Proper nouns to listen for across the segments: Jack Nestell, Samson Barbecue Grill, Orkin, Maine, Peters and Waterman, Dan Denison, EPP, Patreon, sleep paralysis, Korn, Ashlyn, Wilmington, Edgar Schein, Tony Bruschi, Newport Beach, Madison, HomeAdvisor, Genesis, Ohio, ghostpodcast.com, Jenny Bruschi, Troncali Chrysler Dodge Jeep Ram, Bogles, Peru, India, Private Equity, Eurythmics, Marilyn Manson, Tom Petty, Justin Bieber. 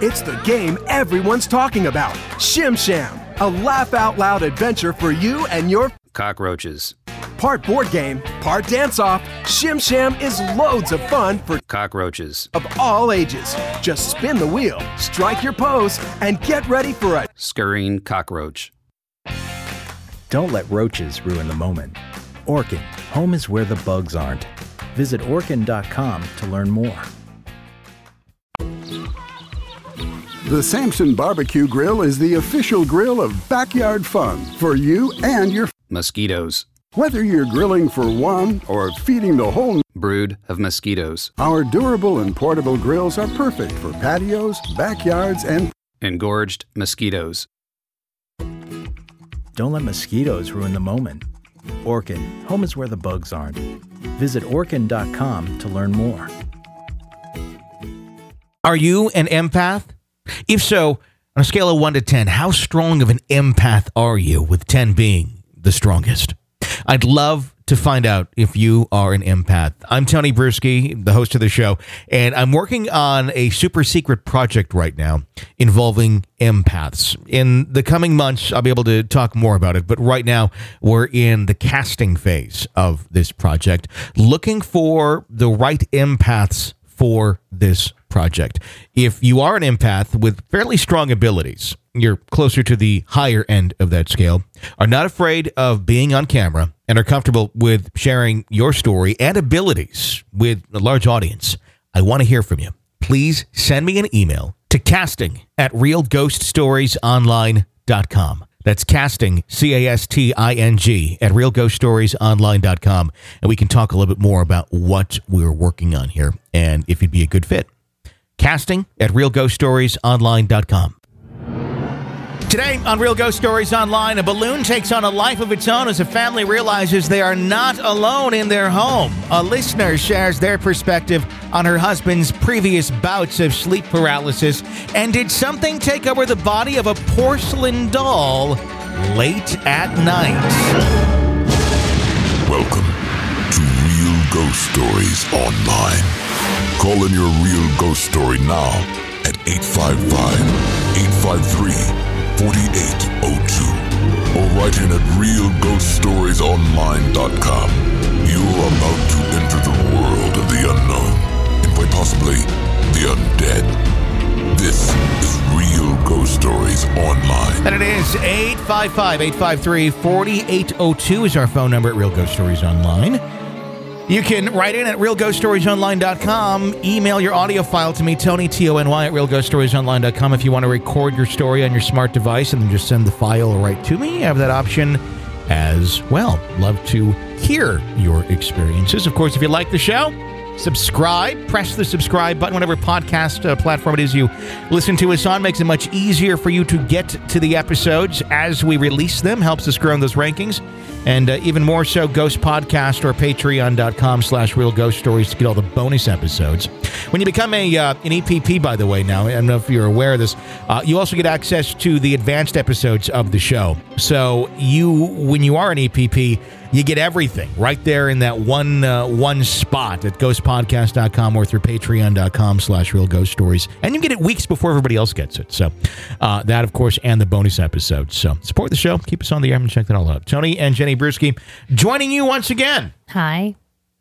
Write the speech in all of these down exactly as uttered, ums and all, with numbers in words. It's the game everyone's talking about. Shim Sham, a laugh-out-loud adventure for you and your cockroaches. Part board game, part dance-off, Shim Sham is loads of fun for cockroaches of all ages. Just spin the wheel, strike your pose, and get ready for a scurrying cockroach. Don't let roaches ruin the moment. Orkin, home is where the bugs aren't. Visit Orkin dot com to learn more. The Samson Barbecue Grill is the official grill of backyard fun for you and your mosquitoes. Whether you're grilling for one or feeding the whole brood of mosquitoes, our durable and portable grills are perfect for patios, backyards, and engorged mosquitoes. Don't let mosquitoes ruin the moment. Orkin, home is where the bugs aren't. Visit Orkin dot com to learn more. Are you an empath? If so, on a scale of one to ten, how strong of an empath are you, with ten being the strongest? I'd love to find out if you are an empath. I'm Tony Bruschi, the host of the show, and I'm working on a super secret project right now involving empaths. In the coming months, I'll be able to talk more about it, but right now we're in the casting phase of this project, looking for the right empaths for this project. If you are an empath with fairly strong abilities, you're closer to the higher end of that scale, are not afraid of being on camera, and are comfortable with sharing your story and abilities with a large audience, I want to hear from you. Please send me an email to casting at real ghost stories online dot com. That's casting, C A S T I N G, at real ghost stories online dot com. And we can talk a little bit more about what we're working on here and if you'd be a good fit. Casting at real ghost stories online dot com. Today on Real Ghost Stories Online, a balloon takes on a life of its own as a family realizes they are not alone in their home. A listener shares their perspective on her husband's previous bouts of sleep paralysis. And did something take over the body of a porcelain doll late at night? Welcome to Real Ghost Stories Online. Call in your real ghost story now at eight five five, eight five three, eight five three. forty-eight oh two, or write in at real ghost stories online dot com. You are about to enter the world of the unknown, and quite possibly the undead. This is Real Ghost Stories Online. And it is eight five five, eight five three, four eight zero two is our phone number at Real Ghost Stories Online. You can write in at real ghost stories online dot com, email your audio file to me, Tony, T O N Y, at real ghost stories online dot com. If you want to record your story on your smart device and then just send the file right to me, I have that option as well. Love to hear your experiences. Of course, if you like the show, subscribe. Press the subscribe button, whatever podcast uh, platform it is you listen to us on. Makes it much easier for you to get to the episodes as we release them. Helps us grow in those rankings. And uh, even more so, Ghost Podcast or patreon.com slash Real Ghost Stories to get all the bonus episodes. When you become a uh, an E P P, by the way, now, I don't know if you're aware of this, uh, you also get access to the advanced episodes of the show. So you, when you are an E P P, you get everything right there in that one uh, one spot at ghost podcast dot com or through patreon.com slash Real Ghost Stories. And you get it weeks before everybody else gets it. So uh, that, of course, and the bonus episodes. So support the show. Keep us on the air and check that all out. Tony and Jenny Bruschi joining you once again. Hi.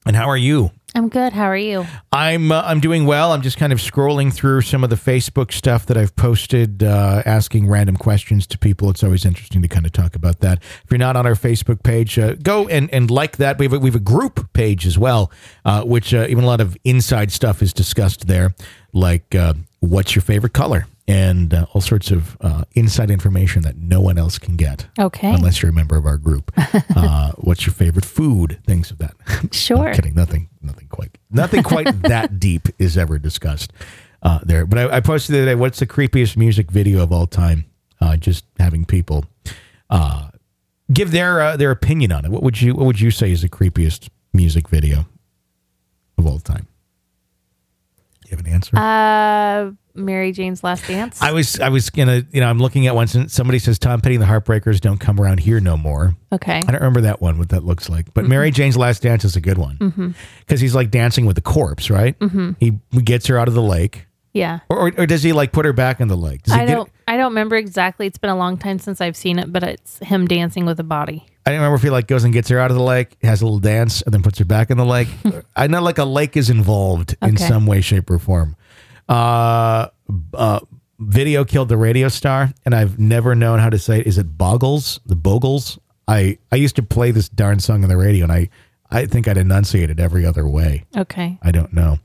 And how are you? I'm good. How are you? I'm uh, I'm doing well. I'm just kind of scrolling through some of the Facebook stuff that I've posted, uh, asking random questions to people. It's always interesting to kind of talk about that. If you're not on our Facebook page, uh, go and, and like that. We have a, we have a group page as well, uh, which uh, even a lot of inside stuff is discussed there, like uh, what's your favorite color? And uh, all sorts of uh, inside information that no one else can get. Okay. Unless you're a member of our group. Uh, what's your favorite food? Things of that. Sure. I'm kidding. Nothing, nothing quite, nothing quite that deep is ever discussed uh, there. But I, I posted the other day, what's the creepiest music video of all time? Uh, just having people uh, give their uh, their opinion on it. What would you What would you say is the creepiest music video of all time? Do you have an answer? Uh... Mary Jane's Last Dance. I was, I was gonna, you know, I'm looking at one. Somebody says Tom Petty and the Heartbreakers don't come around here no more. Okay, I don't remember that one. What that looks like, but mm-hmm. Mary Jane's Last Dance is a good one because mm-hmm. he's like dancing with the corpse, right? Mm-hmm. He gets her out of the lake. Yeah. Or, or or does he like put her back in the lake? Does he I don't. Get I don't remember exactly. It's been a long time since I've seen it, but it's him dancing with a body. I don't remember if he like goes and gets her out of the lake, has a little dance, and then puts her back in the lake. I know like a lake is involved okay. in some way, shape, or form. Uh, uh, video killed the radio star, and I've never known how to say it. Is it Bogles? The Bogles? I, I used to play this darn song on the radio, and I, I think I'd enunciate it every other way. Okay. I don't know.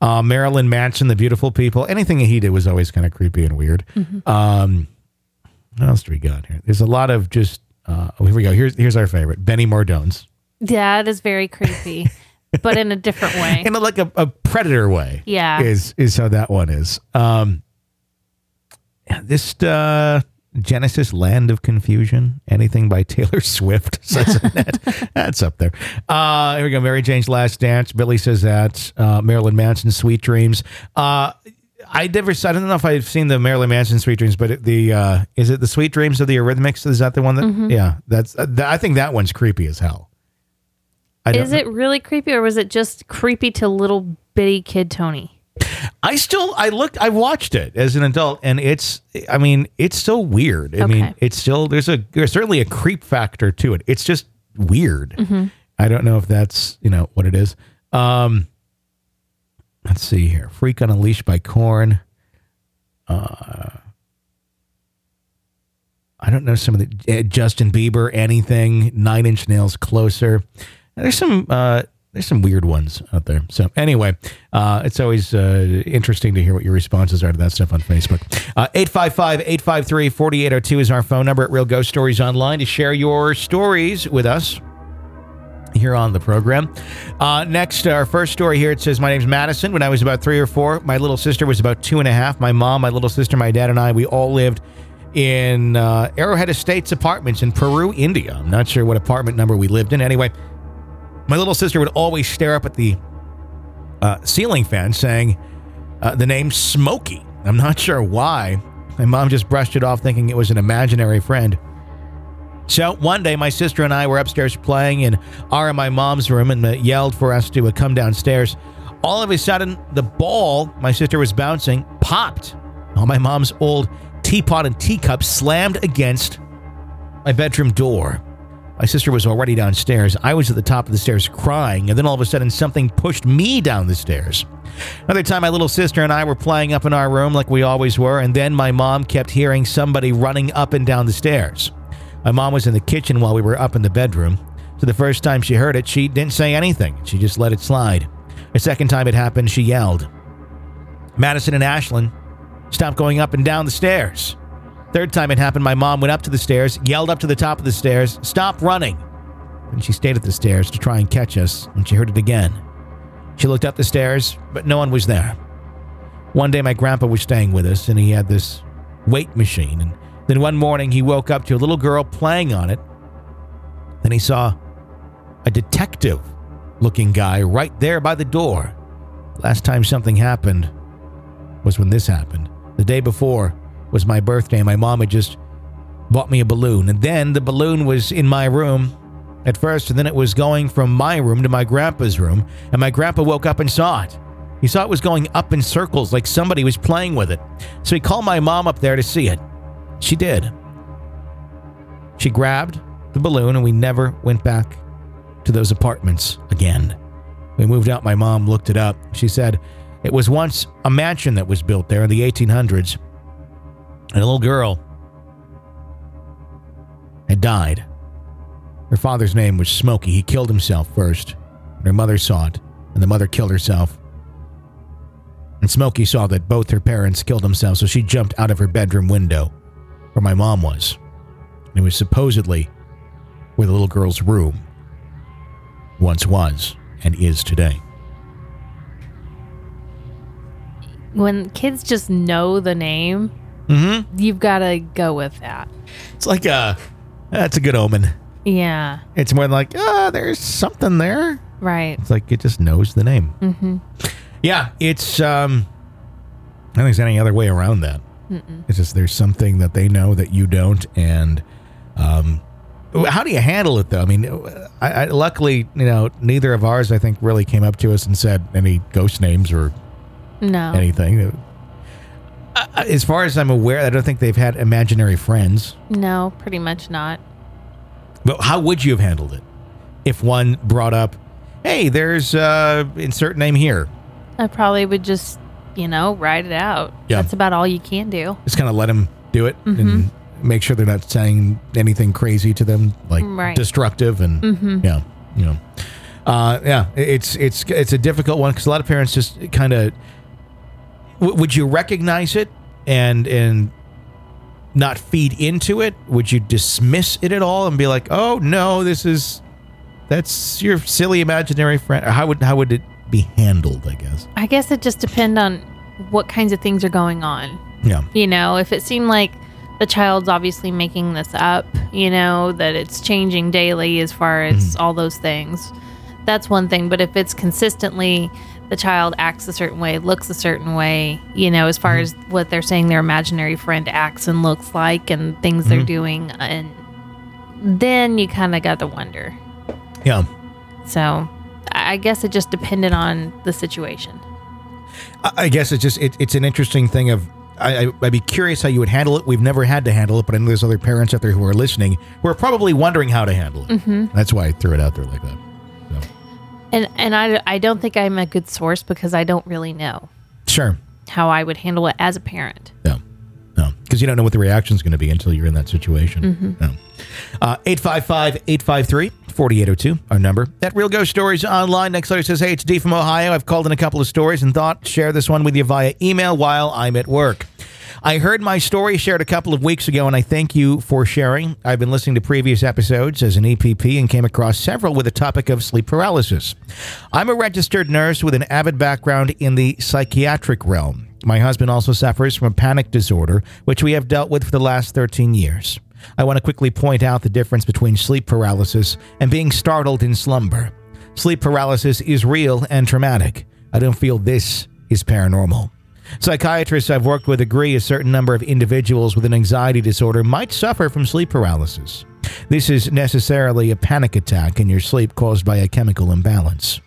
Uh, Marilyn Manson, The Beautiful People. Anything he did was always kind of creepy and weird. Mm-hmm. Um, what else do we got here? There's a lot of just... Uh, oh, here we go. Here's here's our favorite. Benny Mardones. Yeah, it is very creepy, but in a different way. In a, like a, a predator way. Yeah. Is is how that one is. Um, this... Uh, Genesis, Land of Confusion. Anything by Taylor Swift. So that, that's up there. Uh, here we go. Mary Jane's Last Dance. Billy says that. Uh, Marilyn Manson, Sweet Dreams. Uh, I never. I don't know if I've seen the Marilyn Manson Sweet Dreams, but the uh, is it the Sweet Dreams of the Eurythmics? Is that the one that? Mm-hmm. Yeah, that's. Uh, th- I think that one's creepy as hell. I don't is know. It really creepy, or was it just creepy to little bitty kid Tony? I still, I looked, I watched it as an adult, and it's, I mean, it's still weird. I okay. mean, it's still, there's a, there's certainly a creep factor to it. It's just weird. Mm-hmm. I don't know if that's, you know, what it is. Um, let's see here. Freak on a Leash by Korn. Uh, I don't know some of the, uh, Justin Bieber, anything, Nine Inch Nails, Closer. There's some, uh, There's some weird ones out there. So anyway, uh, it's always uh, interesting to hear what your responses are to that stuff on Facebook. Uh, eight five five, eight five three, four eight zero two is our phone number at Real Ghost Stories Online to share your stories with us here on the program. Uh, next, our first story here, it says, my name's Madison. When I was about three or four, my little sister was about two and a half. My mom, my little sister, my dad, and I, we all lived in uh, Arrowhead Estates apartments in Peru, India. I'm not sure what apartment number we lived in. Anyway, my little sister would always stare up at the uh, ceiling fan saying uh, the name Smoky. I'm not sure why. My mom just brushed it off thinking it was an imaginary friend. So one day my sister and I were upstairs playing in our and my mom's room and uh, yelled for us to uh, come downstairs. All of a sudden, the ball my sister was bouncing popped. All my mom's old teapot and teacup slammed against my bedroom door. My sister was already downstairs. I was at the top of the stairs crying, and then all of a sudden something pushed me down the stairs. Another time, my little sister and I were playing up in our room like we always were, and then my mom kept hearing somebody running up and down the stairs. My mom was in the kitchen while we were up in the bedroom. So the first time she heard it, she didn't say anything. She just let it slide. The second time it happened, she yelled. Madison and Ashlyn stopped going up and down the stairs. Third time it happened, my mom went up to the stairs, yelled up to the top of the stairs, "Stop running!" And she stayed at the stairs to try and catch us when she heard it again. She looked up the stairs, but no one was there. One day my grandpa was staying with us, and he had this weight machine. And then one morning he woke up to a little girl playing on it. Then he saw a detective-looking guy right there by the door. Last time something happened was when this happened. The day before was my birthday. My mom had just bought me a balloon, and then the balloon was in my room at first, and then it was going from my room to my grandpa's room, and my grandpa woke up and saw it. He saw it was going up in circles like somebody was playing with it. So he called my mom up there to see it. She did. She grabbed the balloon, and we never went back to those apartments again. We moved out. My mom looked it up. She said it was once a mansion that was built there in the eighteen hundreds. And a little girl had died. Her father's name was Smoky. He killed himself first. And her mother saw it, and the mother killed herself. And Smoky saw that both her parents killed themselves, so she jumped out of her bedroom window where my mom was. And it was supposedly where the little girl's room once was and is today. When kids just know the name... Mm-hmm. You've got to go with that. It's like a, that's a good omen. Yeah. It's more like, oh, there's something there. Right. It's like it just knows the name. Mm-hmm. Yeah. It's, um, I don't think there's any other way around that. Mm-mm. It's just there's something that they know that you don't. And um, how do you handle it, though? I mean, I, I, luckily, you know, neither of ours, I think, really came up to us and said any ghost names or no. anything. uh, as far as I'm aware, I don't think they've had imaginary friends. No, pretty much not. But how would you have handled it if one brought up, hey, there's uh, insert name here? I probably would just, you know, ride it out. Yeah. That's about all you can do. Just kind of let them do it mm-hmm. and make sure they're not saying anything crazy to them, like right. destructive and, mm-hmm. yeah, you know. Uh, yeah, it's it's it's a difficult one because a lot of parents just kind of, w- would you recognize it and and not feed into it? Would you dismiss it at all and be like, oh, no, this is, that's your silly imaginary friend? Or how would how would it be handled, I guess? I guess it just depends on what kinds of things are going on. Yeah. You know, if it seemed like the child's obviously making this up, you know, that it's changing daily as far as mm-hmm. all those things. That's one thing, but if it's consistently the child acts a certain way, looks a certain way, you know, as far mm-hmm. as what they're saying their imaginary friend acts and looks like and things mm-hmm. they're doing, and then you kind of got to wonder. Yeah. So I guess it just depended on the situation. I guess it's just, it, it's an interesting thing of, I, I, I'd be curious how you would handle it. We've never had to handle it, but I know there's other parents out there who are listening who are probably wondering how to handle it. Mm-hmm. That's why I threw it out there like that. And and I, I don't think I'm a good source because I don't really know. Sure. How I would handle it as a parent. No. No. Because you don't know what the reaction's going to be until you're in that situation. Mm-hmm. No. Uh, eight five five, eight five three, four eight zero two, our number. That Real Ghost Stories Online. Next letter says, hey, it's Dee from Ohio. I've called in a couple of stories and thought, share this one with you via email while I'm at work. I heard my story shared a couple of weeks ago, and I thank you for sharing. I've been listening to previous episodes as an E P P and came across several with the topic of sleep paralysis. I'm a registered nurse with an avid background in the psychiatric realm. My husband also suffers from a panic disorder, which we have dealt with for the last thirteen years. I want to quickly point out the difference between sleep paralysis and being startled in slumber. Sleep paralysis is real and traumatic. I don't feel this is paranormal. Psychiatrists I've worked with agree a certain number of individuals with an anxiety disorder might suffer from sleep paralysis. This is necessarily a panic attack in your sleep caused by a chemical imbalance.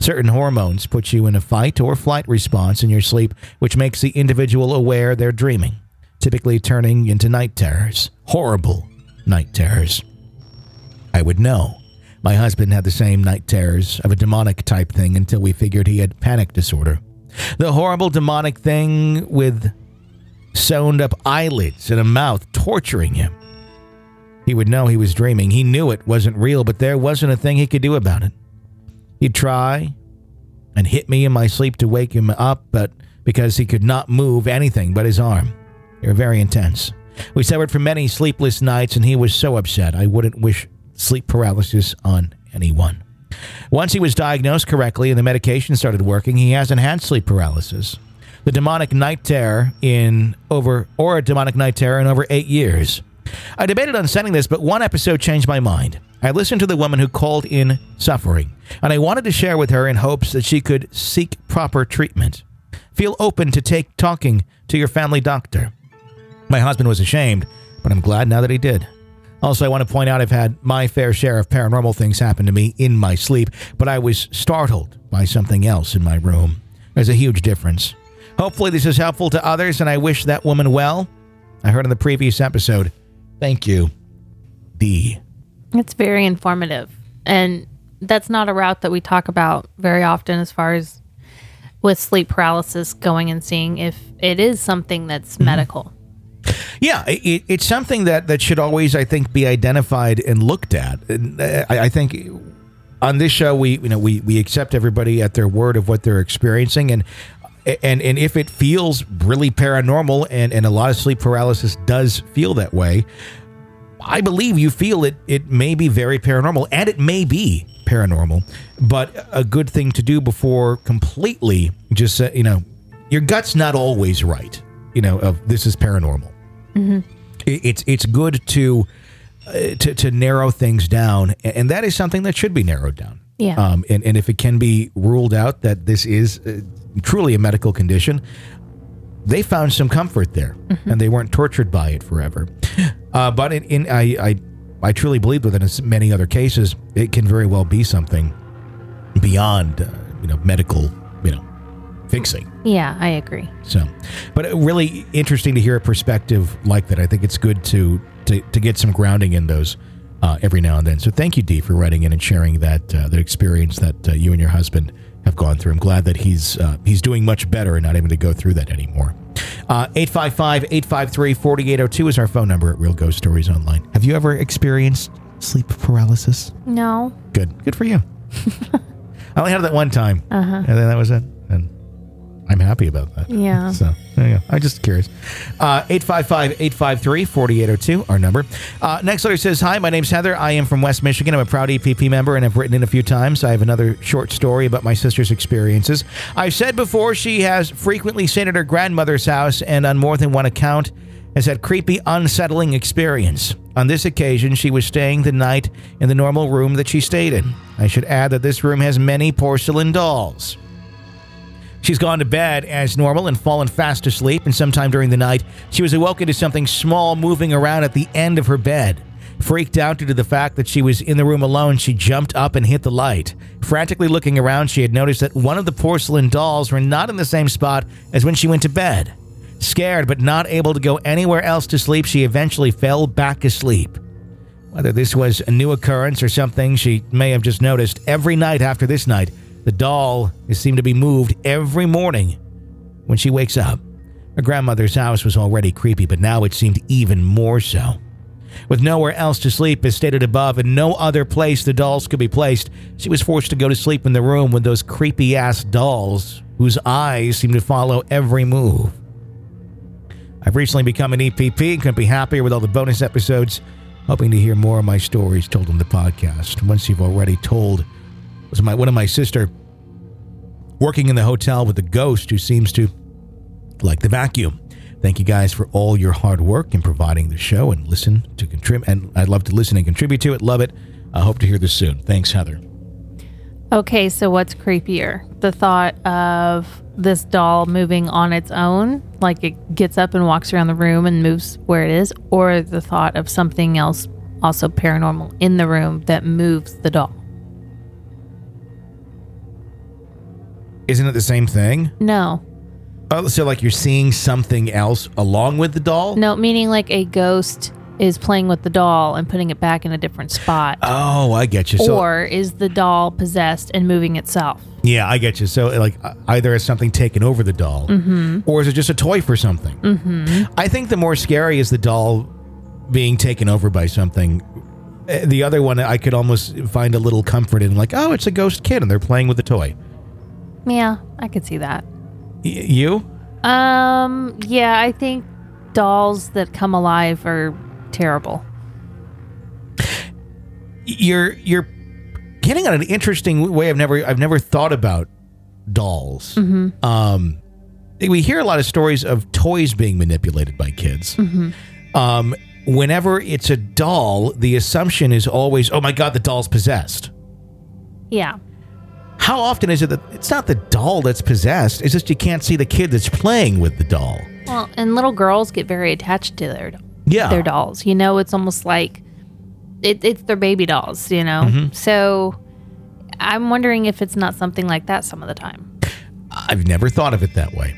Certain hormones put you in a fight or flight response in your sleep, which makes the individual aware they're dreaming, typically turning into night terrors, horrible night terrors. I would know. My husband had the same night terrors of a demonic type thing until we figured he had panic disorder. The horrible demonic thing with sewn-up eyelids and a mouth torturing him. He would know he was dreaming. He knew it wasn't real, but there wasn't a thing he could do about it. He'd try and hit me in my sleep to wake him up, but because he could not move anything but his arm. They were very intense. We suffered from many sleepless nights, and he was so upset. I wouldn't wish sleep paralysis on anyone. Once he was diagnosed correctly and the medication started working, he hasn't had sleep paralysis. The demonic night terror in over or a demonic night terror in over eight years. I debated on sending this, but one episode changed my mind. I listened to the woman who called in suffering, and I wanted to share with her in hopes that she could seek proper treatment. Feel open to take talking to your family doctor. My husband was ashamed, but I'm glad now that he did. Also, I want to point out I've had my fair share of paranormal things happen to me in my sleep, but I was startled by something else in my room. There's a huge difference. Hopefully this is helpful to others, and I wish that woman well. I heard in the previous episode. Thank you, Dee. It's very informative, and that's not a route that we talk about very often as far as with sleep paralysis going and seeing if it is something that's mm-hmm. medical. Yeah, it, it's something that, that should always, I think, be identified and looked at. And I, I think on this show, we you know we, we accept everybody at their word of what they're experiencing. And and, and if it feels really paranormal, and, and a lot of sleep paralysis does feel that way, I believe you feel it, it may be very paranormal, and it may be paranormal. But a good thing to do before completely just, uh, you know, your gut's not always right, you know, of this is paranormal. Mm-hmm. It's it's good to, uh, to to narrow things down, and that is something that should be narrowed down. Yeah. Um. And, and if it can be ruled out that this is uh, truly a medical condition, they found some comfort there, mm-hmm. and they weren't tortured by it forever. Uh. But in, in I I I truly believe that in many other cases, it can very well be something beyond uh, you know medical you know fixing. Yeah, I agree. So, but really interesting to hear a perspective like that. I think it's good to to, to get some grounding in those uh, every now and then. So thank you, Dee, for writing in and sharing that uh, that experience that uh, you and your husband have gone through. I'm glad that he's uh, he's doing much better and not having to go through that anymore. Uh, eight five five, eight five three, four eight zero two is our phone number at Real Ghost Stories Online. Have you ever experienced sleep paralysis? No. Good. Good for you. I only had that one time. Uh-huh. And then that was it. And I'm happy about that. Yeah. So there you go. I'm just curious. Uh, eight five five, eight five three, four eight zero two, our number. Uh, next letter says, hi, my name's Heather. I am from West Michigan. I'm a proud E P P member and I've written in a few times. I have another short story about my sister's experiences. I've said before she has frequently stayed at her grandmother's house and on more than one account has had creepy, unsettling experience. On this occasion, she was staying the night in the normal room that she stayed in. I should add that this room has many porcelain dolls. She's gone to bed as normal and fallen fast asleep, and sometime during the night, she was awoken to something small moving around at the end of her bed. Freaked out due to the fact that she was in the room alone, she jumped up and hit the light. Frantically looking around, she had noticed that one of the porcelain dolls were not in the same spot as when she went to bed. Scared but not able to go anywhere else to sleep, she eventually fell back asleep. Whether this was a new occurrence or something she may have just noticed, every night after this night, the doll seemed to be moved every morning when she wakes up. Her grandmother's house was already creepy, but now it seemed even more so. With nowhere else to sleep, as stated above, and no other place the dolls could be placed, she was forced to go to sleep in the room with those creepy-ass dolls whose eyes seemed to follow every move. I've recently become an E P P and couldn't be happier with all the bonus episodes. Hoping to hear more of my stories told on the podcast. Once you've already told, was my one of my sister working in the hotel with a ghost who seems to like the vacuum. Thank you guys for all your hard work in providing the show and listen to contribute. And I'd love to listen and contribute to it. Love it. I hope to hear this soon. Thanks, Heather. Okay, so what's creepier? The thought of this doll moving on its own, like it gets up and walks around the room and moves where it is, or the thought of something else also paranormal in the room that moves the doll? Isn't it the same thing? No. Oh, so like you're seeing something else along with the doll? No, meaning like a ghost is playing with the doll and putting it back in a different spot. Oh, I get you. So, or is the doll possessed and moving itself? Yeah, I get you. So like either is something taken over the doll, mm-hmm. or is it just a toy for something? Mm-hmm. I think the more scary is the doll being taken over by something. The other one I could almost find a little comfort in, like, oh, it's a ghost kid and they're playing with a toy. Yeah, I could see that. Y- you? Um, yeah, I think dolls that come alive are terrible. You're you're getting on an interesting way. I've never I've never thought about dolls. Mm-hmm. Um, we hear a lot of stories of toys being manipulated by kids. Mm-hmm. Um, whenever it's a doll, the assumption is always, "Oh my God, the doll's possessed." Yeah. How often is it that it's not the doll that's possessed? It's just you can't see the kid that's playing with the doll. Well, and little girls get very attached to their doll. Yeah. Their dolls, you know, it's almost like it, it's their baby dolls, you know. Mm-hmm. So I'm wondering if it's not something like that some of the time. I've never thought of it that way.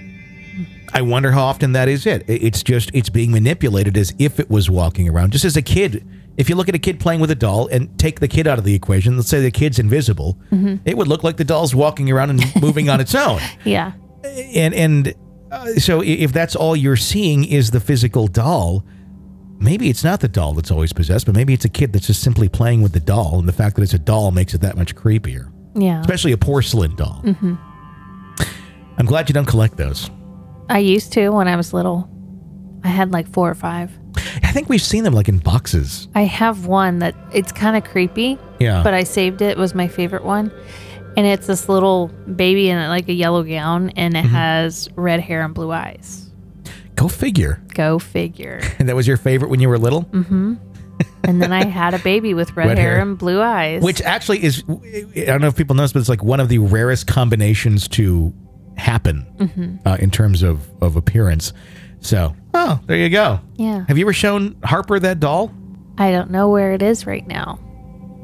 I wonder how often that is it. It's just it's being manipulated as if it was walking around. Just as a kid, if you look at a kid playing with a doll and take the kid out of the equation, let's say the kid's invisible, mm-hmm. it would look like the doll's walking around and moving on its own. Yeah. And and uh, so if that's all you're seeing is the physical doll, maybe it's not the doll that's always possessed, but maybe it's a kid that's just simply playing with the doll, and the fact that it's a doll makes it that much creepier. Yeah. Especially a porcelain doll. Mm-hmm. I'm glad you don't collect those. I used to when I was little. I had like four or five. I think we've seen them like in boxes. I have one that it's kind of creepy. Yeah. But I saved it. It was my favorite one. And it's this little baby in like a yellow gown, and it mm-hmm. has red hair and blue eyes. Go figure. Go figure. And that was your favorite when you were little? Mm-hmm. And then I had a baby with red, red hair, hair and blue eyes. Which actually is, I don't know if people know this, but it's like one of the rarest combinations to happen mm-hmm. uh, in terms of, of appearance. So, oh, there you go. Yeah. Have you ever shown Harper that doll? I don't know where it is right now.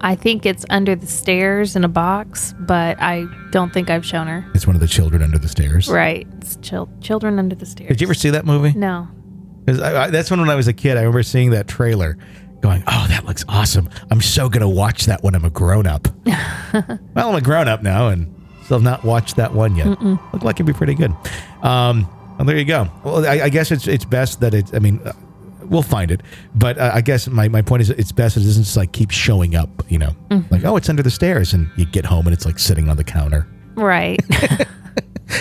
I think it's under the stairs in a box, but I don't think I've shown her. It's one of the children under the stairs. Right. It's chil- children under the stairs. Did you ever see that movie? No. I, I, that's when, when I was a kid, I remember seeing that trailer going, oh, that looks awesome. I'm so going to watch that when I'm a grown-up. Well, I'm a grown-up now and still have not watched that one yet. Mm-mm. Looked like it'd be pretty good. Um, well, there you go. Well, I, I guess it's it's best that it's, I mean... Uh, We'll find it. But uh, I guess my, my point is it's best it doesn't just like keep showing up, you know, mm-hmm. like, oh, it's under the stairs. And you get home and it's like sitting on the counter. Right.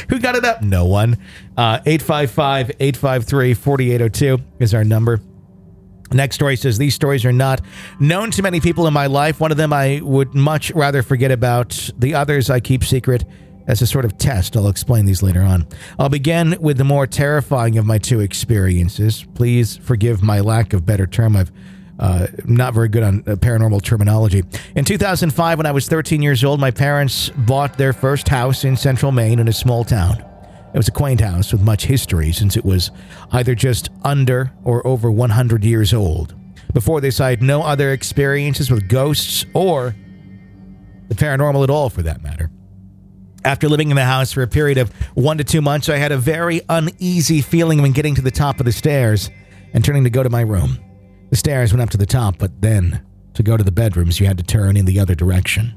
Who got it up? No one. Uh, eight five five, eight five three, four eight zero two is our number. Next story says, these stories are not known to many people in my life. One of them I would much rather forget about. The others I keep secret as a sort of test. I'll explain these later on. I'll begin with the more terrifying of my two experiences. Please forgive my lack of better term. I've uh, not very good on uh, paranormal terminology. In two thousand five, when I was thirteen years old, my parents bought their first house in central Maine in a small town. It was a quaint house with much history since it was either just under or over one hundred years old. Before this, I had no other experiences with ghosts or the paranormal at all, for that matter. After living in the house for a period of one to two months, I had a very uneasy feeling when getting to the top of the stairs and turning to go to my room. The stairs went up to the top, but then to go to the bedrooms, you had to turn in the other direction.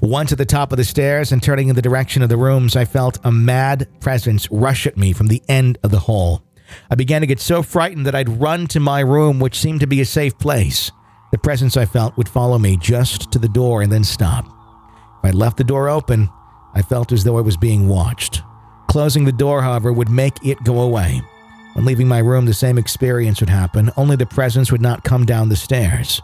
Once at the top of the stairs and turning in the direction of the rooms, I felt a mad presence rush at me from the end of the hall. I began to get so frightened that I'd run to my room, which seemed to be a safe place. The presence I felt would follow me just to the door and then stop. If I left the door open, I felt as though I was being watched. Closing the door, however, would make it go away. When leaving my room, the same experience would happen, only the presence would not come down the stairs.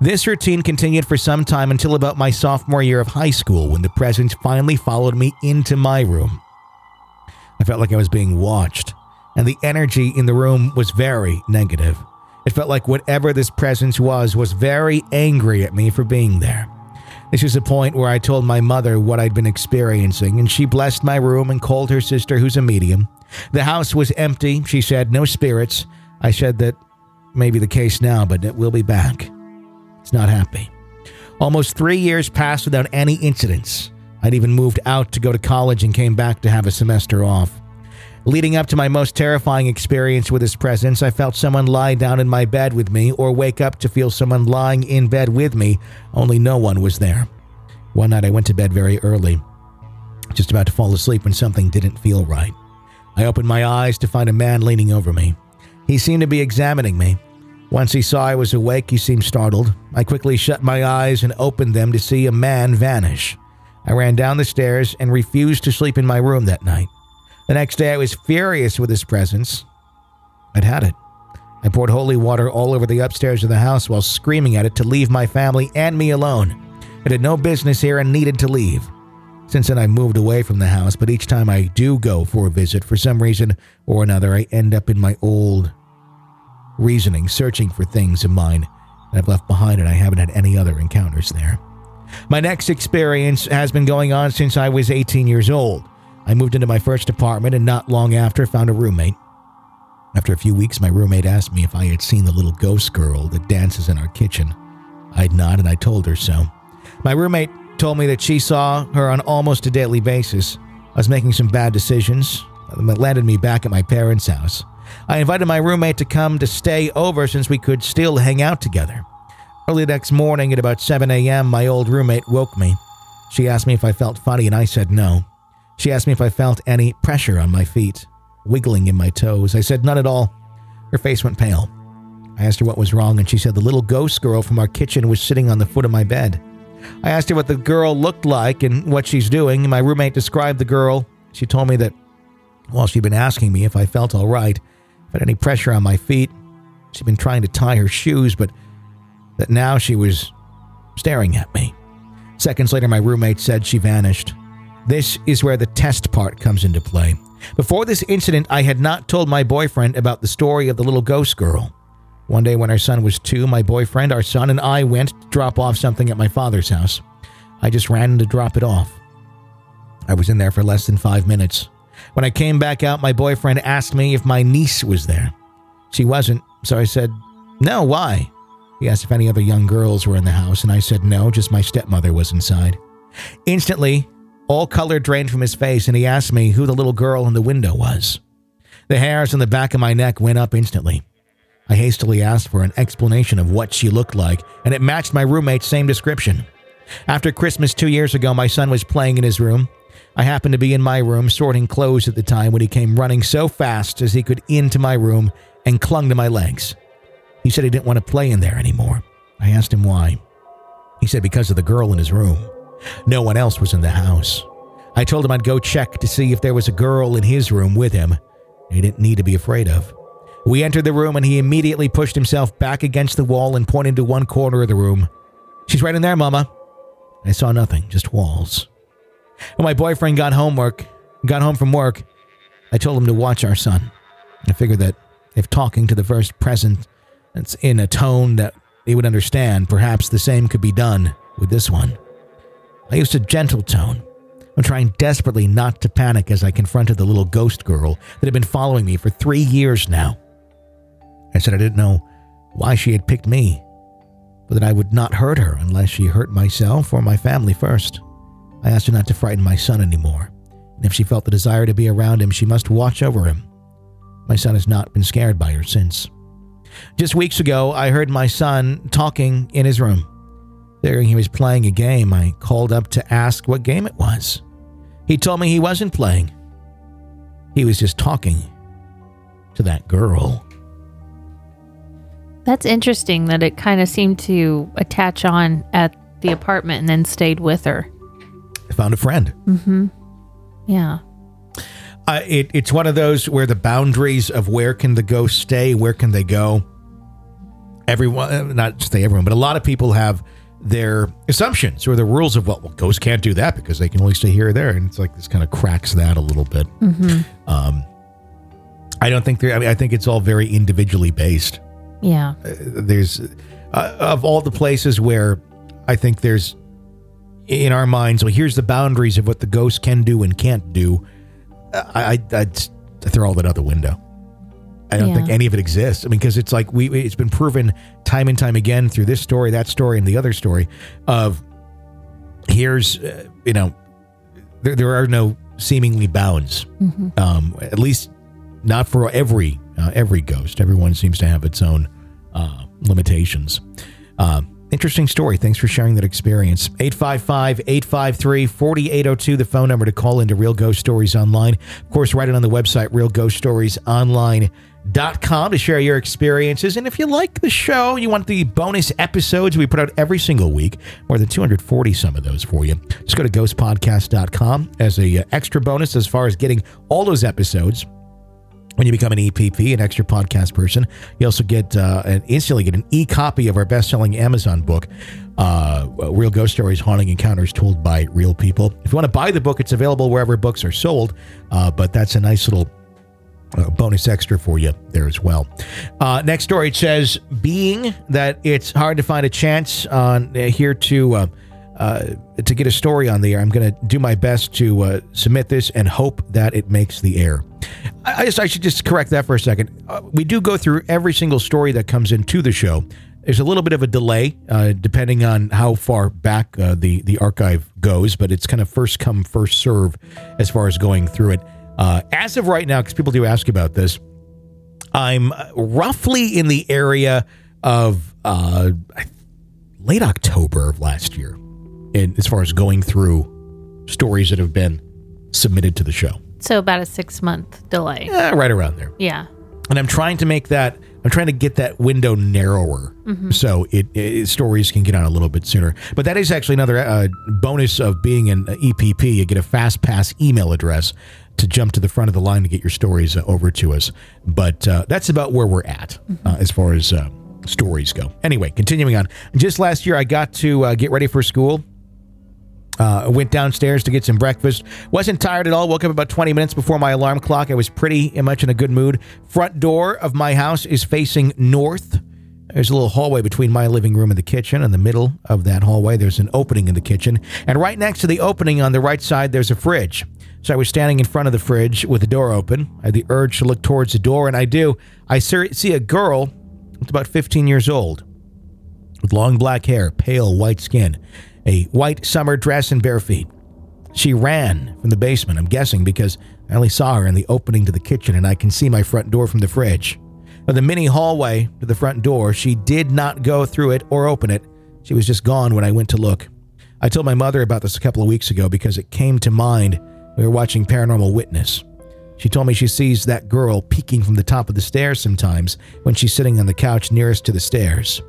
This routine continued for some time until about my sophomore year of high school, when the presence finally followed me into my room. I felt like I was being watched, and the energy in the room was very negative. It felt like whatever this presence was, was very angry at me for being there. This is the point where I told my mother what I'd been experiencing, and she blessed my room and called her sister, who's a medium. The house was empty, she said, no spirits. I said that may be the case now, but it will be back. It's not happy. Almost three years passed without any incidents. I'd even moved out to go to college and came back to have a semester off. Leading up to my most terrifying experience with his presence, I felt someone lie down in my bed with me or wake up to feel someone lying in bed with me, only no one was there. One night I went to bed very early, just about to fall asleep when something didn't feel right. I opened my eyes to find a man leaning over me. He seemed to be examining me. Once he saw I was awake, he seemed startled. I quickly shut my eyes and opened them to see a man vanish. I ran down the stairs and refused to sleep in my room that night. The next day, I was furious with his presence. I'd had it. I poured holy water all over the upstairs of the house while screaming at it to leave my family and me alone. It had no business here and needed to leave. Since then, I moved away from the house, but each time I do go for a visit, for some reason or another, I end up in my old reasoning, searching for things of mine that I've left behind, and I haven't had any other encounters there. My next experience has been going on since I was eighteen years old. I moved into my first apartment and not long after found a roommate. After a few weeks, my roommate asked me if I had seen the little ghost girl that dances in our kitchen. I had not, and I told her so. My roommate told me that she saw her on almost a daily basis. I was making some bad decisions that landed me back at my parents' house. I invited my roommate to come to stay over since we could still hang out together. Early next morning at about seven a.m., my old roommate woke me. She asked me if I felt funny, and I said no. She asked me if I felt any pressure on my feet, wiggling in my toes. I said none at all. Her face went pale. I asked her what was wrong, and she said the little ghost girl from our kitchen was sitting on the foot of my bed. I asked her what the girl looked like and what she's doing. My roommate described the girl. She told me that while she'd been asking me if I felt all right, if I had any pressure on my feet, she'd been trying to tie her shoes, but that now she was staring at me. Seconds later, my roommate said she vanished. This is where the test part comes into play. Before this incident, I had not told my boyfriend about the story of the little ghost girl. One day when our son was two, my boyfriend, our son, and I went to drop off something at my father's house. I just ran to drop it off. I was in there for less than five minutes. When I came back out, my boyfriend asked me if my niece was there. She wasn't, so I said, "No, why?" He asked if any other young girls were in the house, and I said no, just my stepmother was inside. Instantly, all color drained from his face, and he asked me who the little girl in the window was. The hairs on the back of my neck went up instantly. I hastily asked for an explanation of what she looked like, and it matched my roommate's same description. After Christmas two years ago, my son was playing in his room. I happened to be in my room sorting clothes at the time when he came running so fast as he could into my room and clung to my legs. He said he didn't want to play in there anymore. I asked him why. He said because of the girl in his room. No one else was in the house. I told him I'd go check to see if there was a girl in his room with him. He didn't need to be afraid of. We entered the room and he immediately pushed himself back against the wall and pointed to one corner of the room. "She's right in there, Mama." I saw nothing, just walls. When my boyfriend got homework, got home from work, I told him to watch our son. I figured that if talking to the first present it's in a tone that he would understand, perhaps the same could be done with this one. I used a gentle tone. I'm trying desperately not to panic as I confronted the little ghost girl that had been following me for three years now. I said I didn't know why she had picked me, but that I would not hurt her unless she hurt myself or my family first. I asked her not to frighten my son anymore, and if she felt the desire to be around him, she must watch over him. My son has not been scared by her since. Just weeks ago, I heard my son talking in his room. There he was playing a game. I called up to ask what game it was. He told me he wasn't playing. He was just talking to that girl. That's interesting that it kind of seemed to attach on at the apartment and then stayed with her. I found a friend. Mm-hmm. Yeah. Uh, it, it's one of those where the boundaries of where can the ghost stay, where can they go? Everyone, not stay everyone, but a lot of people have their assumptions or the rules of what well, ghosts can't do that because they can only stay here or there. And it's like this kind of cracks that a little bit. Mm-hmm. Um, I don't think there, I mean, I think it's all very individually based. Yeah. Uh, there's uh, of all the places where I think there's in our minds, well, here's the boundaries of what the ghost can do and can't do. I, I, I'd throw all that out the window. I don't yeah. think any of it exists. I mean, because it's like we it's been proven time and time again through this story, that story, and the other story of here's, uh, you know, there, there are no seemingly bounds, mm-hmm. um, at least not for every uh, every ghost. Everyone seems to have its own uh, limitations. Uh, interesting story. Thanks for sharing that experience. eight five five, eight five three, four eight zero two, the phone number to call into Real Ghost Stories Online. Of course, write it on the website, real ghost stories online dot com, to share your experiences. And if you like the show, you want the bonus episodes we put out every single week, more than two hundred forty some of those for you, just go to ghost podcast dot com as a uh, extra bonus as far as getting all those episodes. When you become an E P P, an extra podcast person, you also get uh, an instantly get an e-copy of our best-selling Amazon book, uh, Real Ghost Stories, Haunting Encounters Told by Real People. If you want to buy the book, it's available wherever books are sold, uh, but that's a nice little uh, bonus extra for you there as well. Uh, next story, it says, being that it's hard to find a chance on uh, here to uh, uh, to get a story on the air, I'm going to do my best to uh, submit this and hope that it makes the air. I, just, I should just correct that for a second. Uh, we do go through every single story that comes into the show. There's a little bit of a delay uh, depending on how far back uh, the, the archive goes, but it's kind of first come, first serve as far as going through it. Uh, as of right now, because people do ask about this, I'm roughly in the area of uh, late October of last year in, as far as going through stories that have been submitted to the show. So about a six-month delay. Yeah, right around there. Yeah. And I'm trying to make that, I'm trying to get that window narrower mm-hmm. so it, it stories can get out a little bit sooner. But that is actually another uh, bonus of being an E P P. You get a fast pass email address to jump to the front of the line to get your stories uh, over to us. But uh, that's about where we're at mm-hmm. uh, as far as uh, stories go. Anyway, continuing on. Just last year, I got to uh, get ready for school. Uh, went downstairs to get some breakfast. Wasn't tired at all. Woke up about twenty minutes before my alarm clock. I was pretty much in a good mood. Front door of my house is facing north. There's a little hallway between my living room and the kitchen. In the middle of that hallway, there's an opening in the kitchen. And right next to the opening on the right side, there's a fridge. So I was standing in front of the fridge with the door open. I had the urge to look towards the door, and I do. I see a girl that's about fifteen years old. with long black hair, pale white skin, a white summer dress, and bare feet. She ran from the basement, I'm guessing, because I only saw her in the opening to the kitchen and I can see my front door from the fridge. Now, the mini hallway to the front door, she did not go through it or open it. She was just gone when I went to look. I told my mother about this a couple of weeks ago because it came to mind. We were watching Paranormal Witness. She told me she sees that girl peeking from the top of the stairs sometimes when she's sitting on the couch nearest to the stairs.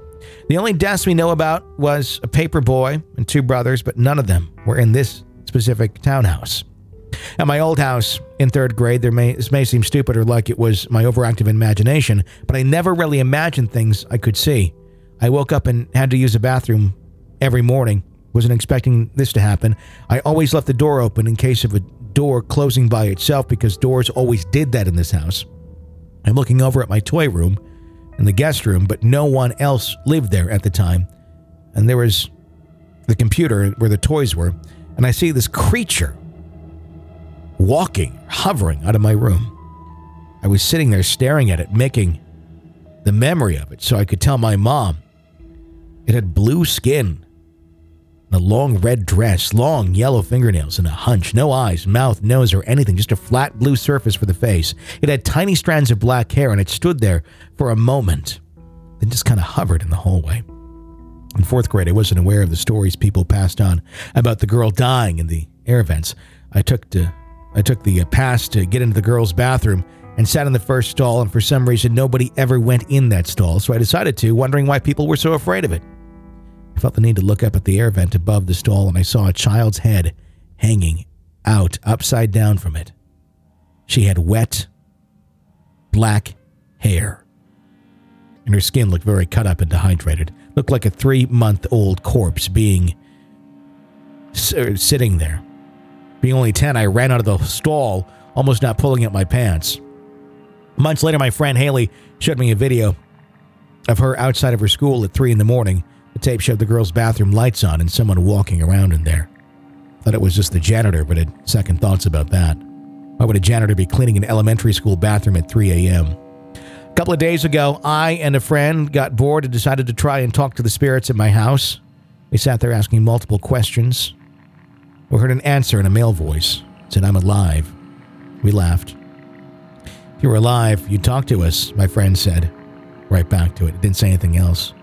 The only deaths we know about was a paper boy and two brothers, but none of them were in this specific townhouse. At my old house in third grade, there may, this may seem stupid or like it was my overactive imagination, but I never really imagined things I could see. I woke up and had to use a bathroom every morning. Wasn't expecting this to happen. I always left the door open in case of a door closing by itself because doors always did that in this house. I'm looking over at my toy room and the guest room, but no one else lived there at the time. And there was the computer where the toys were, and I see this creature walking, hovering out of my room. I was sitting there staring at it, making the memory of it so I could tell my mom. It had blue skin, a long red dress, long yellow fingernails, and a hunch. No eyes, mouth, nose, or anything, just a flat blue surface for the face. It had tiny strands of black hair, and it stood there for a moment, then just kind of hovered in the hallway. In fourth grade, I wasn't aware of the stories people passed on about the girl dying in the air vents. I took to, I took the pass to get into the girl's bathroom and sat in the first stall, and for some reason, nobody ever went in that stall, so I decided to, wondering why people were so afraid of it. I felt the need to look up at the air vent above the stall, and I saw a child's head hanging out upside down from it. She had wet, black hair, and her skin looked very cut up and dehydrated. Looked like a three-month-old corpse being sitting there. Being only ten, I ran out of the stall, almost not pulling up my pants. Months later, my friend Haley showed me a video of her outside of her school at three in the morning. The tape showed the girl's bathroom lights on and someone walking around in there. Thought it was just the janitor, but had second thoughts about that. Why would a janitor be cleaning an elementary school bathroom at three a.m.? A couple of days ago, I and a friend got bored and decided to try and talk to the spirits in my house. We sat there asking multiple questions. We heard an answer in a male voice. It said, "I'm alive." We laughed. "If you were alive, you'd talk to us," my friend said. Right back to it. It didn't say anything else.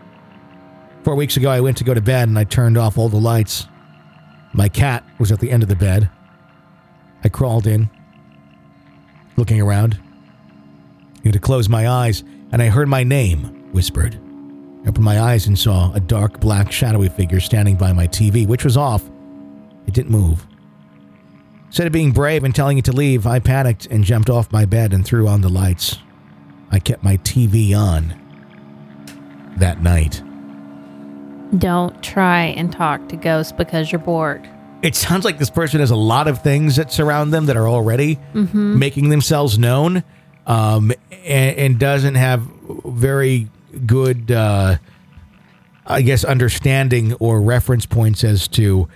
Four weeks ago, I went to go to bed and I turned off all the lights. My cat was at the end of the bed. I crawled in, looking around. I had to close my eyes and I heard my name whispered. I opened my eyes and saw a dark, black, shadowy figure standing by my T V, which was off. It didn't move. Instead of being brave and telling it to leave, I panicked and jumped off my bed and threw on the lights. I kept my T V on that night. Don't try and talk to ghosts because you're bored. It sounds like this person has a lot of things that surround them that are already mm-hmm. making themselves known um, and, and doesn't have very good, uh, I guess, understanding or reference points as to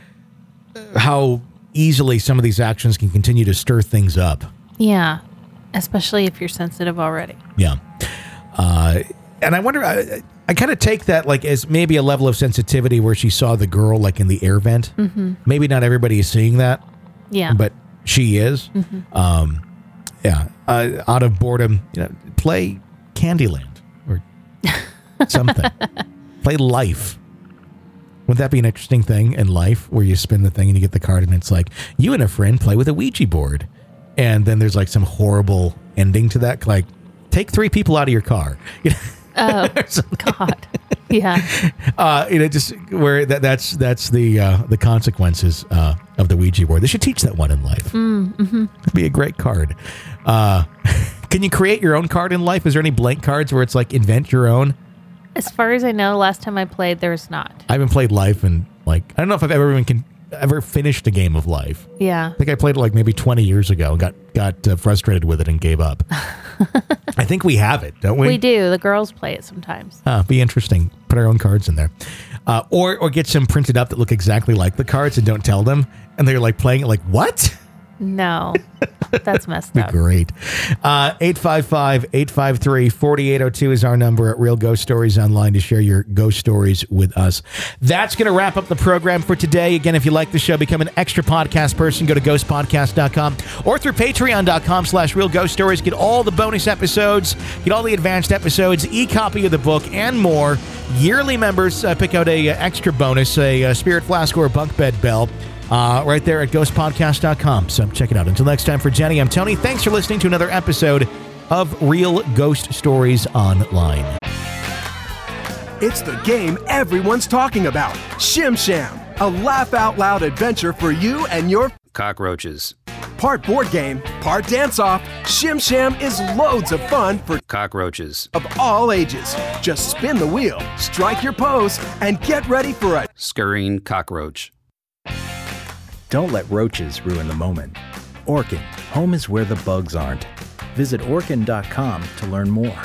how easily some of these actions can continue to stir things up. Yeah, especially if you're sensitive already. Yeah. Uh, and I wonder... I, I kind of take that like as maybe a level of sensitivity where she saw the girl like in the air vent. Mm-hmm. Maybe not everybody is seeing that. Yeah. But she is. Mm-hmm. Um, yeah. Uh, out of boredom, you know, play Candyland or something. Play Life. Wouldn't that be an interesting thing in life where you spin the thing and you get the card and it's like you and a friend play with a Ouija board. And then there's like some horrible ending to that. Like take three people out of your car. You know? Oh, God. Yeah. Uh, you know, just where that, that's that's the uh, the consequences uh, of the Ouija board. They should teach that one in life. Mm, mm-hmm. It'd be a great card. Uh, can you create your own card in life? Is there any blank cards where it's like invent your own? As far as I know, last time I played, there's not. I haven't played Life in like, I don't know if I've ever even can, ever finished a game of Life. Yeah. I think I played it like maybe twenty years ago and got, got uh, frustrated with it and gave up. I think we have it, don't we? We do. The girls play it sometimes. Uh, be interesting. Put our own cards in there. Uh, or or get some printed up that look exactly like the cards and don't tell them. And they're like playing it like, what? No, that's messed up. Great. Uh, eight five five, eight five three, four eight zero two is our number at Real Ghost Stories Online to share your ghost stories with us. That's going to wrap up the program for today. Again, if you like the show, become an extra podcast person. Go to ghost podcast dot com or through patreon.com slash Real Ghost Stories. Get all the bonus episodes, get all the advanced episodes, e-copy of the book, and more. Yearly members uh, pick out a uh, extra bonus, a uh, spirit flask or a bunk bed bell. Uh, right there at ghost podcast dot com. So check it out. Until next time, for Jenny, I'm Tony. Thanks for listening to another episode of Real Ghost Stories Online. It's the game everyone's talking about. Shim Sham, a laugh-out-loud adventure for you and your cockroaches. Part board game, part dance-off, Shim Sham is loads of fun for cockroaches of all ages. Just spin the wheel, strike your pose, and get ready for a scurrying cockroach. Don't let roaches ruin the moment. Orkin, home is where the bugs aren't. Visit orkin dot com to learn more.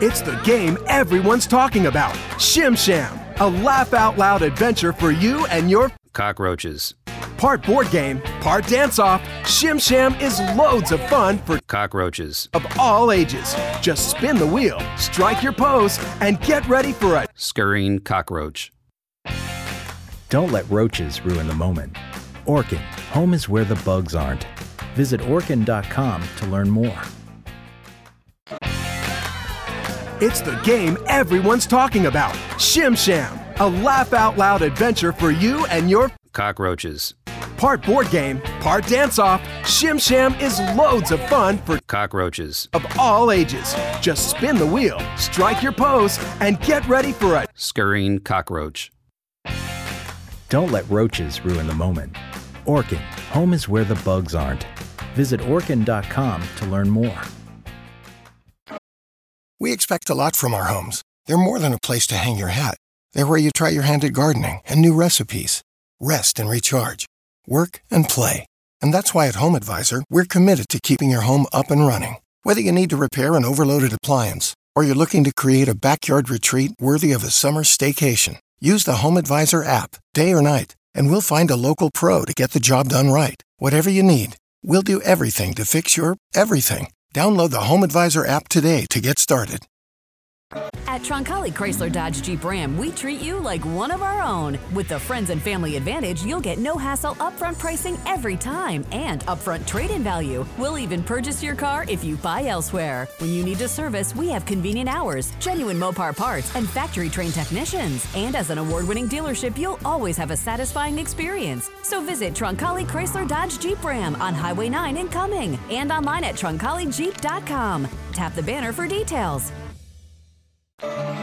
It's the game everyone's talking about. Shim Sham, a laugh-out-loud adventure for you and your cockroaches. Part board game, part dance-off, Shim Sham is loads of fun for cockroaches of all ages. Just spin the wheel, strike your pose, and get ready for a scurrying cockroach. Don't let roaches ruin the moment. Orkin, home is where the bugs aren't. Visit orkin dot com to learn more. It's the game everyone's talking about. Shim Sham, a laugh-out-loud adventure for you and your cockroaches. Part board game, part dance-off, Shim Sham is loads of fun for cockroaches of all ages. Just spin the wheel, strike your pose, and get ready for a scurrying cockroach. Don't let roaches ruin the moment. Orkin, home is where the bugs aren't. Visit orkin dot com to learn more. We expect a lot from our homes. They're more than a place to hang your hat. They're where you try your hand at gardening and new recipes. Rest and recharge. Work and play. And that's why at HomeAdvisor, we're committed to keeping your home up and running. Whether you need to repair an overloaded appliance or you're looking to create a backyard retreat worthy of a summer staycation, use the HomeAdvisor app, day or night, and we'll find a local pro to get the job done right. Whatever you need, we'll do everything to fix your everything. Download the HomeAdvisor app today to get started. At Troncali Chrysler Dodge Jeep Ram, we treat you like one of our own. With the Friends and Family Advantage, you'll get no hassle upfront pricing every time and upfront trade-in value. We'll even purchase your car if you buy elsewhere. When you need to service, we have convenient hours, genuine Mopar parts, and factory-trained technicians. And as an award-winning dealership, you'll always have a satisfying experience. So visit Troncali Chrysler Dodge Jeep Ram on Highway nine in Cumming and online at troncali jeep dot com. Tap the banner for details. You